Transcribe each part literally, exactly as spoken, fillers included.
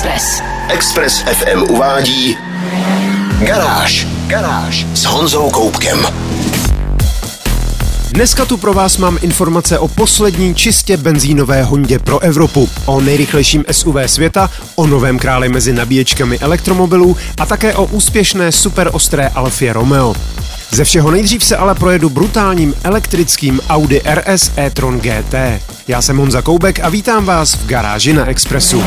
Express. Express ef em uvádí Garáž. Garáž s Honzou Koubkem. Dneska tu pro vás mám informace o poslední čistě benzínové Hondě pro Evropu, o nejrychlejším es u vé světa, o novém králi mezi nabíječkami elektromobilů a také o úspěšné superostré Alfě Romeo. Ze všeho nejdřív se ale projedu brutálním elektrickým Audi er es e-tron gé té. Já jsem Honza Koubek a vítám vás v Garáži na Expressu.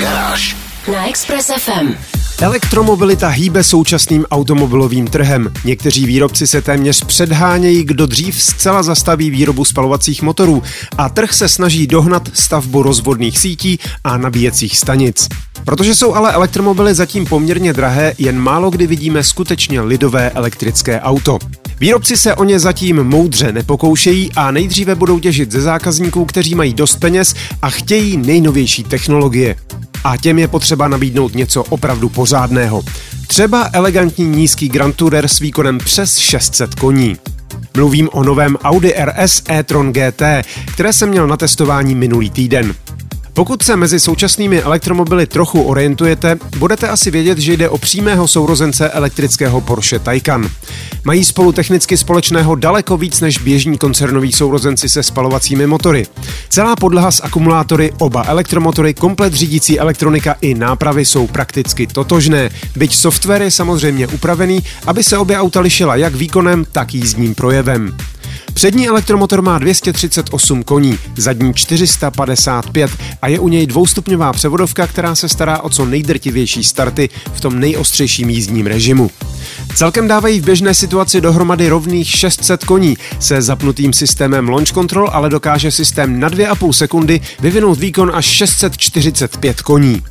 Garáž na Express ef em. Elektromobilita hýbe současným automobilovým trhem. Někteří výrobci se téměř předhánějí, kdo dřív zcela zastaví výrobu spalovacích motorů a trh se snaží dohnat stavbu rozvodných sítí a nabíjecích stanic. Protože jsou ale elektromobily zatím poměrně drahé, jen málo kdy vidíme skutečně lidové elektrické auto. Výrobci se o ně zatím moudře nepokoušejí a nejdříve budou těžit ze zákazníků, kteří mají dost peněz a chtějí nejnovější technologie. A těm je potřeba nabídnout něco opravdu pořádného. Třeba elegantní nízký Grand Tourer s výkonem přes šest set koní. Mluvím o novém Audi er es e-tron gé té, které jsem měl na testování minulý týden. Pokud se mezi současnými elektromobily trochu orientujete, budete asi vědět, že jde o přímého sourozence elektrického Porsche Taycan. Mají spolu technicky společného daleko víc než běžní koncernoví sourozenci se spalovacími motory. Celá podlaha s akumulátory, oba elektromotory, komplet řídící elektronika i nápravy jsou prakticky totožné, byť software je samozřejmě upravený, aby se obě auta lišila jak výkonem, tak jízdním projevem. Přední elektromotor má dvě stě třicet osm koní, zadní čtyři sta padesát pět a je u něj dvoustupňová převodovka, která se stará o co nejdrtivější starty v tom nejostřejším jízdním režimu. Celkem dávají v běžné situaci dohromady rovných šest set koní. Se zapnutým systémem Launch Control ale dokáže systém na dvě a půl sekundy vyvinout výkon až šest set čtyřicet pět koní.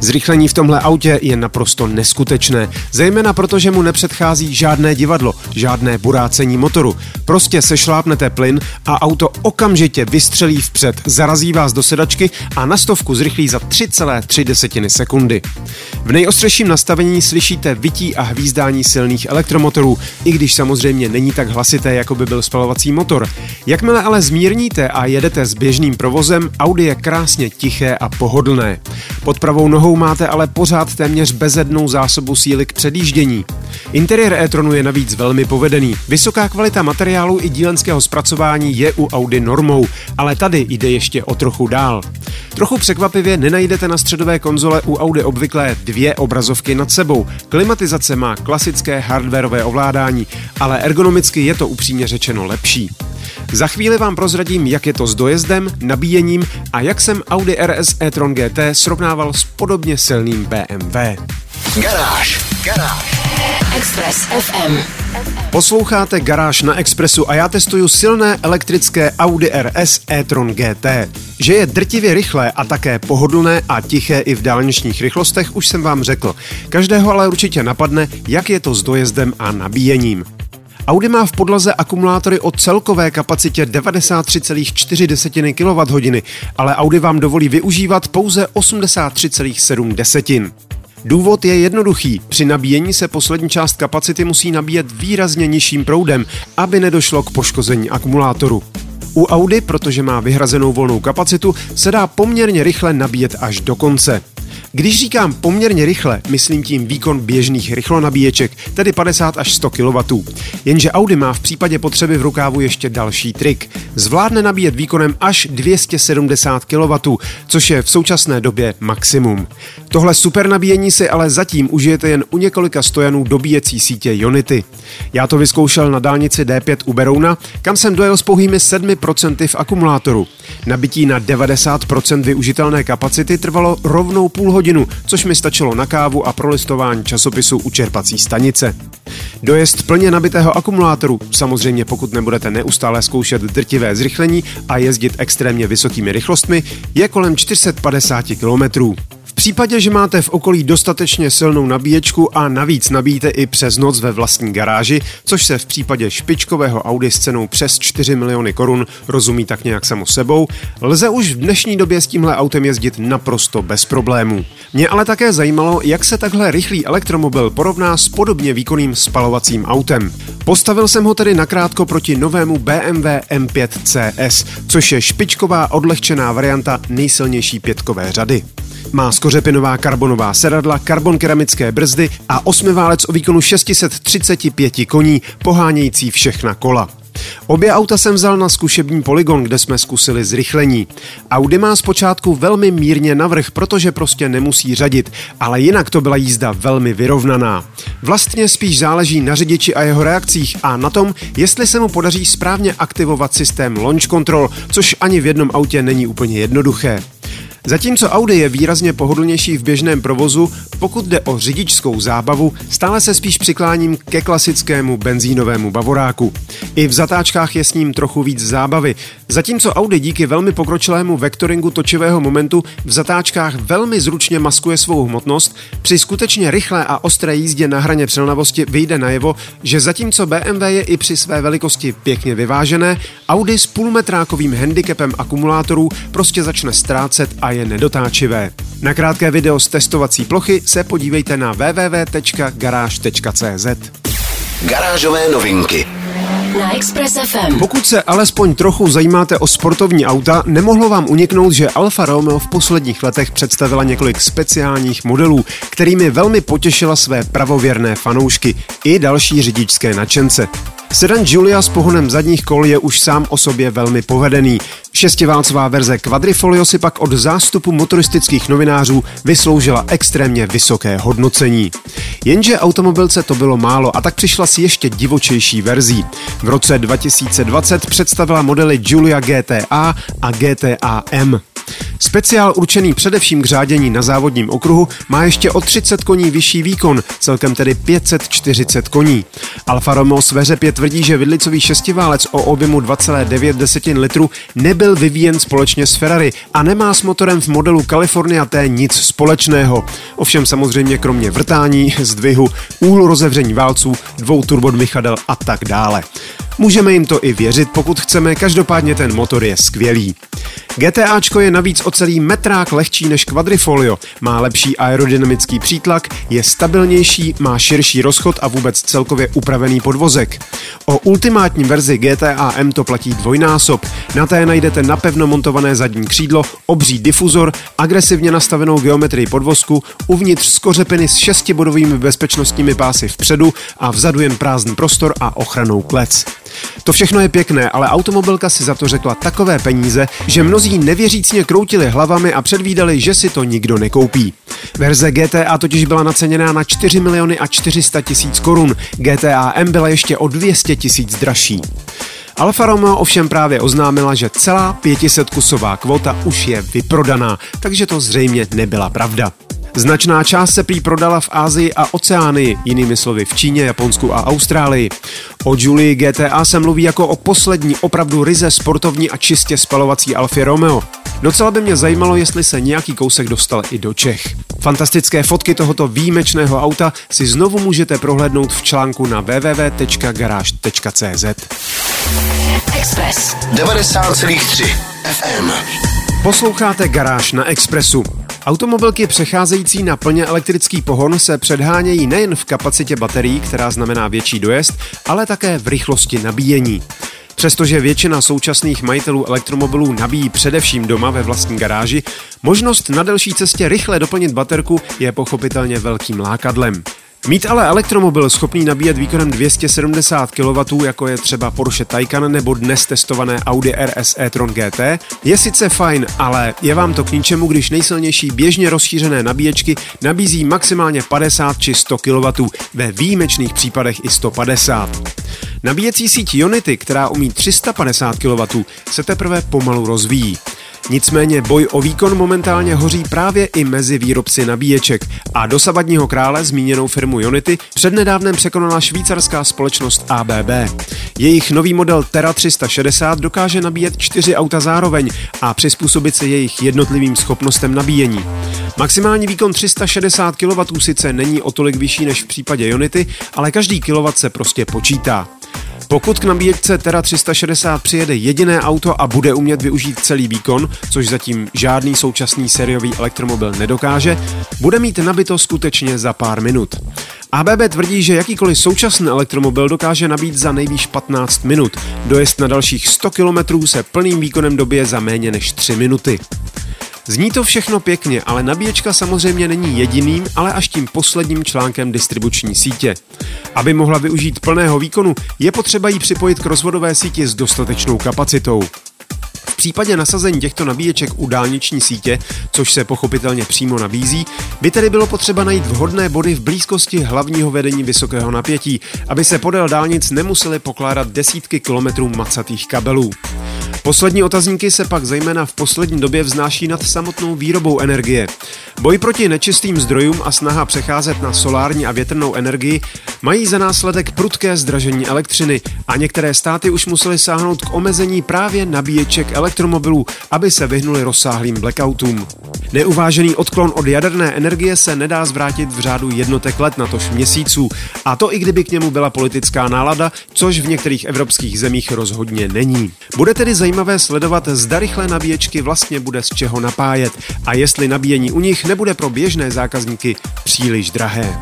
Zrychlení v tomhle autě je naprosto neskutečné, zejména protože mu nepředchází žádné divadlo, žádné burácení motoru. Prostě sešlápnete plyn a auto okamžitě vystřelí vpřed, zarazí vás do sedačky a na stovku zrychlí za tři celé tři desetiny sekundy. V nejostřejším nastavení slyšíte vytí a hvízdání silných elektromotorů, i když samozřejmě není tak hlasité, jako by byl spalovací motor. Jakmile ale zmírníte a jedete s běžným provozem, Audi je krásně tiché a pohodlné. Pod pravou nohou máte ale pořád téměř bezednou zásobu síly k předjíždění. Interiér e-tronu je navíc velmi povedený. Vysoká kvalita materiálu i dílenského zpracování je u Audi normou, ale tady jde ještě o trochu dál. Trochu překvapivě nenajdete na středové konzole u Audi obvyklé dvě obrazovky nad sebou. Klimatizace má klasické hardwarové ovládání, ale ergonomicky je to upřímně řečeno lepší. Za chvíli vám prozradím, jak je to s dojezdem, nabíjením a jak jsem Audi er es e-tron gé té srovnával s podobně silným bé em vé. Garáž. Garáž. Express ef em. Posloucháte Garáž na Expressu a já testuju silné elektrické Audi er es e-tron gé té. Že je drtivě rychlé a také pohodlné a tiché i v dálničních rychlostech, už jsem vám řekl. Každého ale určitě napadne, jak je to s dojezdem a nabíjením. Audi má v podlaze akumulátory o celkové kapacitě devadesát tři celá čtyři kilowatthodin, ale Audi vám dovolí využívat pouze osmdesát tři celá sedm. Důvod je jednoduchý. Při nabíjení se poslední část kapacity musí nabíjet výrazně nižším proudem, aby nedošlo k poškození akumulátoru. U Audi, protože má vyhrazenou volnou kapacitu, se dá poměrně rychle nabíjet až do konce. Když říkám poměrně rychle, myslím tím výkon běžných rychlonabíječek, tedy padesát až sto kilowattů. Jenže Audi má v případě potřeby v rukávu ještě další trik. Zvládne nabíjet výkonem až dvě stě sedmdesát kilowattů, což je v současné době maximum. Tohle super nabíjení si ale zatím užijete jen u několika stojanů dobíjecí sítě Ionity. Já to vyzkoušel na dálnici dé pět u Berouna, kam jsem dojel s pouhými sedm procent v akumulátoru. Nabití na devadesát procent využitelné kapacity trvalo rovnou půl hodinu, což mi stačilo na kávu a prolistování časopisu u čerpací stanice. Dojezd plně nabitého akumulátoru, samozřejmě pokud nebudete neustále zkoušet drtivé zrychlení a jezdit extrémně vysokými rychlostmi, je kolem čtyři sta padesát kilometrů. V případě, že máte v okolí dostatečně silnou nabíječku a navíc nabíjíte i přes noc ve vlastní garáži, což se v případě špičkového Audi s cenou přes čtyři miliony korun rozumí tak nějak samo sebou, lze už v dnešní době s tímhle autem jezdit naprosto bez problémů. Mě ale také zajímalo, jak se takhle rychlý elektromobil porovná s podobně výkonným spalovacím autem. Postavil jsem ho tedy nakrátko proti novému bé em vé em pět cé es, což je špičková odlehčená varianta nejsilnější pětkové řady. Má skořepinová karbonová sedadla, karbonkeramické brzdy a osmiválec o výkonu šest set třicet pět koní, pohánějící všechna kola. Obě auta jsem vzal na zkušební polygon, kde jsme zkusili zrychlení. Audi má zpočátku velmi mírně navrch, protože prostě nemusí řadit, ale jinak to byla jízda velmi vyrovnaná. Vlastně spíš záleží na řidiči a jeho reakcích a na tom, jestli se mu podaří správně aktivovat systém Launch Control, což ani v jednom autě není úplně jednoduché. Zatímco Audi je výrazně pohodlnější v běžném provozu, pokud jde o řidičskou zábavu, stále se spíš přikláním ke klasickému benzínovému bavoráku. I v zatáčkách je s ním trochu víc zábavy, zatímco Audi díky velmi pokročilému vektoringu točivého momentu v zatáčkách velmi zručně maskuje svou hmotnost, při skutečně rychlé a ostré jízdě na hraně přilnavosti vyjde najevo, že zatímco bé em vé je i při své velikosti pěkně vyvážené, Audi s půlmetrákovým handicapem akumulátorů prostě začne ztrácet a je nedotáčivé. Na krátké video z testovací plochy se podívejte na w w w tečka garáž tečka cz. Garážové novinky na Express ef em. Pokud se alespoň trochu zajímáte o sportovní auta, nemohlo vám uniknout, že Alfa Romeo v posledních letech představila několik speciálních modelů, kterými velmi potěšila své pravověrné fanoušky i další řidičské nadšence. Sedan Giulia s pohonem zadních kol je už sám o sobě velmi povedený. Šestiválcová verze Quadrifoglio si pak od zástupu motoristických novinářů vysloužila extrémně vysoké hodnocení. Jenže automobilce to bylo málo a tak přišla s ještě divočejší verzí. V roce dva tisíce dvacet představila modely Giulia gé té á a gé té á em. Speciál určený především k řádění na závodním okruhu má ještě o třicet koní vyšší výkon, celkem tedy pět set čtyřicet koní. Alfa Romeo sveřepě tvrdí, že vidlicový šestiválec o objemu dva celá devět litru nebyl vyvíjen společně s Ferrari a nemá s motorem v modelu California T nic společného. Ovšem samozřejmě kromě vrtání, zdvihu, úhlu rozevření válců, dvou turbodmychadel a tak dále. Můžeme jim to i věřit, pokud chceme, každopádně ten motor je skvělý. GTAčko je navíc o celý metrák lehčí než Quadrifoglio, má lepší aerodynamický přítlak, je stabilnější, má širší rozchod a vůbec celkově upravený podvozek. O ultimátní verzi gé té á em to platí dvojnásob, na té najdete napevno montované zadní křídlo, obří difuzor, agresivně nastavenou geometrii podvozku, uvnitř skořepiny s šestibodovými bezpečnostními pásy vpředu a vzadu jen prázdný prostor a ochranou klec. To všechno je pěkné, ale automobilka si za to řekla takové peníze, že mnozí nevěřícně kroutili hlavami a předvídali, že si to nikdo nekoupí. Verze gé té á totiž byla naceněná na čtyři miliony a čtyři sta tisíc korun, gé té á em byla ještě o dvě stě tisíc dražší. Alfa Romeo ovšem právě oznámila, že celá pětisetkusová kvota už je vyprodaná, takže to zřejmě nebyla pravda. Značná část se prý prodala v Asii a Oceánii, jinými slovy v Číně, Japonsku a Austrálii. O Giulii gé té á se mluví jako o poslední opravdu ryze sportovní a čistě spalovací Alfě Romeo. Docela by mě zajímalo, jestli se nějaký kousek dostal i do Čech. Fantastické fotky tohoto výjimečného auta si znovu můžete prohlédnout v článku na w w w tečka garáž tečka cz. Express devadesát celá tři ef em. Posloucháte Garáž na Expressu. Automobilky přecházející na plně elektrický pohon se předhánějí nejen v kapacitě baterií, která znamená větší dojezd, ale také v rychlosti nabíjení. Přestože většina současných majitelů elektromobilů nabíjí především doma ve vlastní garáži, možnost na delší cestě rychle doplnit baterku je pochopitelně velkým lákadlem. Mít ale elektromobil schopný nabíjet výkonem dvě stě sedmdesát kilowattů, jako je třeba Porsche Taycan nebo dnes testované Audi er es e-tron gé té, je sice fajn, ale je vám to k ničemu, když nejsilnější běžně rozšířené nabíječky nabízí maximálně padesát či sto kilowattů, ve výjimečných případech i sto padesát. Nabíjecí síť Unity, která umí tři sta padesát kilowattů, se teprve pomalu rozvíjí. Nicméně boj o výkon momentálně hoří právě i mezi výrobci nabíječek a dosavadního krále, zmíněnou firmu Ionity, přednedávnem překonala švýcarská společnost á bé bé. Jejich nový model Terra tři sta šedesát dokáže nabíjet čtyři auta zároveň a přizpůsobit se jejich jednotlivým schopnostem nabíjení. Maximální výkon tři sta šedesát kilowattů sice není o tolik vyšší než v případě Ionity, ale každý kilowatt se prostě počítá. Pokud k nabíječce Terra tři sta šedesát přijede jediné auto a bude umět využít celý výkon, což zatím žádný současný sériový elektromobil nedokáže, bude mít nabito skutečně za pár minut. á bé bé tvrdí, že jakýkoliv současný elektromobil dokáže nabít za nejvýš patnáct minut, dojezd na dalších sto kilometrů se plným výkonem dobije za méně než tři minuty. Zní to všechno pěkně, ale nabíječka samozřejmě není jediným, ale až tím posledním článkem distribuční sítě. Aby mohla využít plného výkonu, je potřeba ji připojit k rozvodové síti s dostatečnou kapacitou. V případě nasazení těchto nabíječek u dálniční sítě, což se pochopitelně přímo nabízí, by tedy bylo potřeba najít vhodné body v blízkosti hlavního vedení vysokého napětí, aby se podél dálnic nemusely pokládat desítky kilometrů macatých kabelů. Poslední otazníky se pak zejména v poslední době vznáší nad samotnou výrobou energie. Boj proti nečistým zdrojům a snaha přecházet na solární a větrnou energii mají za následek prudké zdražení elektřiny a některé státy už musely sáhnout k omezení právě nabíječek elektromobilů, aby se vyhnuli rozsáhlým blackoutům. Neuvážený odklon od jaderné energie se nedá zvrátit v řádu jednotek let, natož měsíců, a to i kdyby k němu byla politická nálada, což v některých evropských zemích rozhodně není. Bude tedy zajímavé sledovat, zda rychlé nabíječky vlastně bude z čeho napájet a jestli nabíjení u nich nebude pro běžné zákazníky příliš drahé.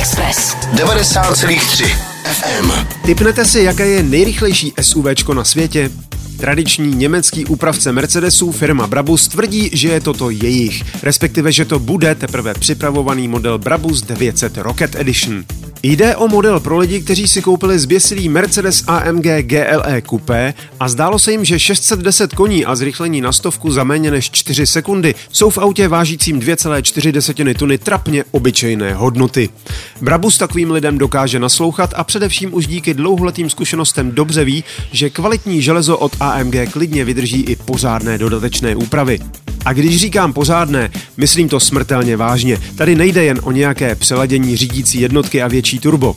Express devadesát tři celá tři ef em. Tipnete si, jaké je nejrychlejší SUVčko na světě? Tradiční německý úpravce Mercedesů firma Brabus tvrdí, že je toto jejich, respektive že to bude teprve připravovaný model Brabus devět set Rocket Edition. Jde o model pro lidi, kteří si koupili zběsilý Mercedes A M G G L E Coupé a zdálo se jim, že šest set deset koní a zrychlení na stovku za méně než čtyři sekundy jsou v autě vážícím dvě celé čtyři tuny trapně obyčejné hodnoty. Brabus takovým lidem dokáže naslouchat a především už díky dlouholetým zkušenostem dobře ví, že kvalitní železo od A M G klidně vydrží i pořádné dodatečné úpravy. A když říkám pořádné, myslím to smrtelně vážně. Tady nejde jen o nějaké přeladění řídící jednotky a větší turbo.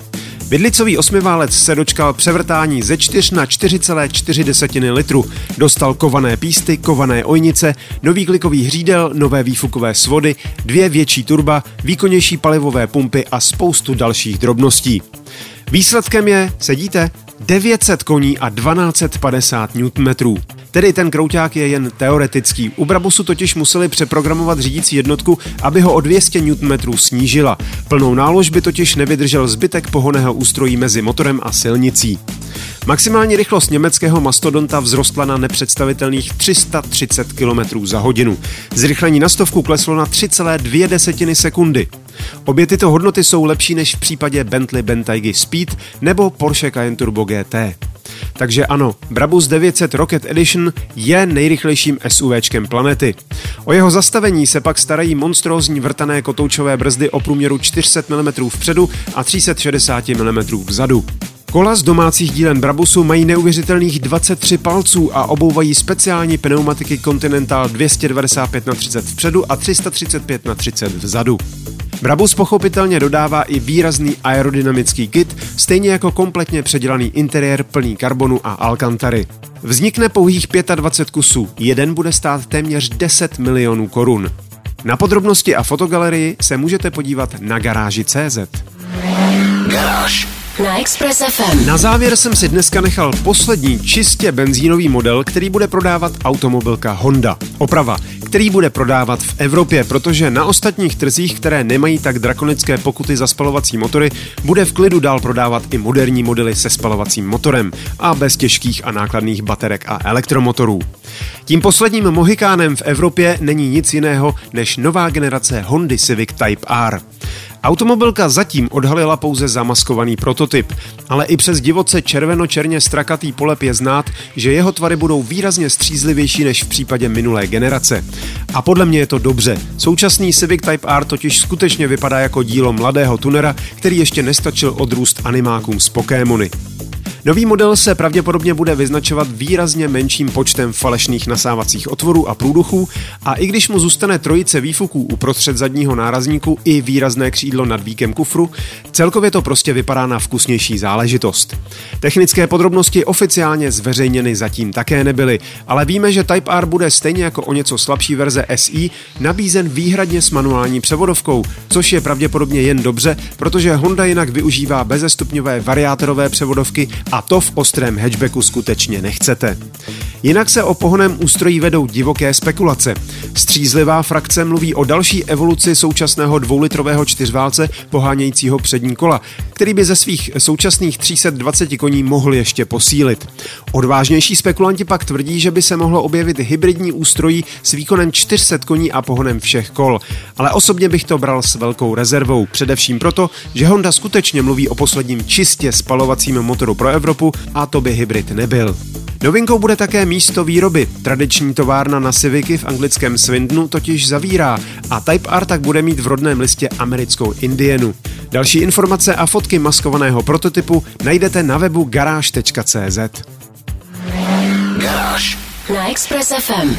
Vidlicový osmiválec se dočkal převrtání ze čtyř na čtyři celé čtyři litru. Dostal kované písty, kované ojnice, nový klikový hřídel, nové výfukové svody, dvě větší turba, výkonnější palivové pumpy a spoustu dalších drobností. Výsledkem je, sedíte, devět set koní a tisíc dvě stě padesát newtonmetrů. Tedy ten krouťák je jen teoretický. U Brabusu totiž museli přeprogramovat řídící jednotku, aby ho o dvě stě newtonmetrů snížila. Plnou nálož by totiž nevydržel zbytek pohonného ústrojí mezi motorem a silnicí. Maximální rychlost německého mastodonta vzrostla na nepředstavitelných tři sta třicet kilometrů za hodinu. Zrychlení na stovku kleslo na tři celé dvě sekundy. Obě tyto hodnoty jsou lepší než v případě Bentley Bentayga Speed nebo Porsche Cayenne Turbo G T. Takže ano, Brabus devět set Rocket Edition je nejrychlejším SUVčkem planety. O jeho zastavení se pak starají monstrózní vrtané kotoučové brzdy o průměru čtyři sta milimetrů vpředu a tři sta šedesát milimetrů vzadu. Kola z domácích dílen Brabusu mají neuvěřitelných dvacet tři palců a obouvají speciální pneumatiky Continental dvě stě devadesát pět na třicet vpředu a tři sta třicet pět na třicet vzadu. Brabus pochopitelně dodává i výrazný aerodynamický kit, stejně jako kompletně předělaný interiér plný karbonu a alkantary. Vznikne pouhých dvacet pět kusů, jeden bude stát téměř deset milionů korun. Na podrobnosti a fotogalerii se můžete podívat na garáži tečka cé zet. Garáž na Express F M. Na závěr jsem si dneska nechal poslední čistě benzínový model, který bude prodávat automobilka Honda. Oprava, který bude prodávat v Evropě, protože na ostatních trzích, které nemají tak drakonické pokuty za spalovací motory, bude v klidu dál prodávat i moderní modely se spalovacím motorem a bez těžkých a nákladných baterek a elektromotorů. Tím posledním mohykánem v Evropě není nic jiného než nová generace Hondy Civic Type R. Automobilka zatím odhalila pouze zamaskovaný prototyp, ale i přes divoce červeno-černě strakatý polep je znát, že jeho tvary budou výrazně střízlivější než v případě minulé generace. A podle mě je to dobře. Současný Civic Type R totiž skutečně vypadá jako dílo mladého tunera, který ještě nestačil odrůst animákům z Pokémony. Nový model se pravděpodobně bude vyznačovat výrazně menším počtem falešných nasávacích otvorů a průduchů a i když mu zůstane trojice výfuků uprostřed zadního nárazníku i výrazné křídlo nad víkem kufru, celkově to prostě vypadá na vkusnější záležitost. Technické podrobnosti oficiálně zveřejněny zatím také nebyly, ale víme, že Type R bude stejně jako o něco slabší verze S I nabízen výhradně s manuální převodovkou, což je pravděpodobně jen dobře, protože Honda jinak využívá bezestupňové variátorové převodovky a A to v ostrém hatchbacku skutečně nechcete. Jinak se o pohonném ústrojí vedou divoké spekulace. Střízlivá frakce mluví o další evoluci současného dvoulitrového čtyřválce pohánějícího přední kola, který by ze svých současných tři sta dvacet koní mohl ještě posílit. Odvážnější spekulanti pak tvrdí, že by se mohlo objevit hybridní ústrojí s výkonem čtyři sta koní a pohonem všech kol. Ale osobně bych to bral s velkou rezervou, především proto, že Honda skutečně mluví o posledním čistě spalovacím motoru pro Evropu a to by hybrid nebyl. Novinkou bude také místo výroby. Tradiční továrna na Civicy v anglickém Swindonu totiž zavírá a Type R tak bude mít v rodném listě americkou Indianu. Další informace a fotky maskovaného prototypu najdete na webu garáž tečka cé zet. Garáž na Express ef em.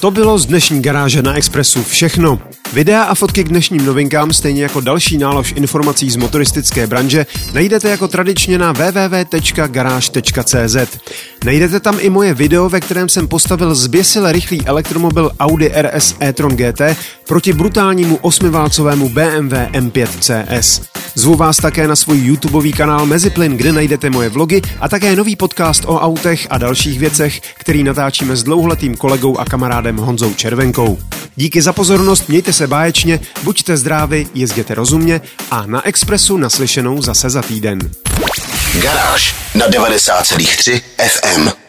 To bylo z dnešní garáže na Expressu všechno. Videa a fotky k dnešním novinkám, stejně jako další nálož informací z motoristické branže, najdete jako tradičně na www tečka garáž tečka cé zet. Najdete tam i moje video, ve kterém jsem postavil zběsile rychlý elektromobil Audi R S e-tron G T proti brutálnímu osmiválcovému B M W M pět C S. Zvu vás také na svůj YouTubeový kanál Meziplin, kde najdete moje vlogy a také nový podcast o autech a dalších věcech, který natáčíme s dlouholetým kolegou a kamarádem Honzou Červenkou. Díky za pozornost, mějte se báječně, buďte zdraví, jezděte rozumně a na Expressu naslyšenou zase za týden. Garáž na devadesát celá tři ef em.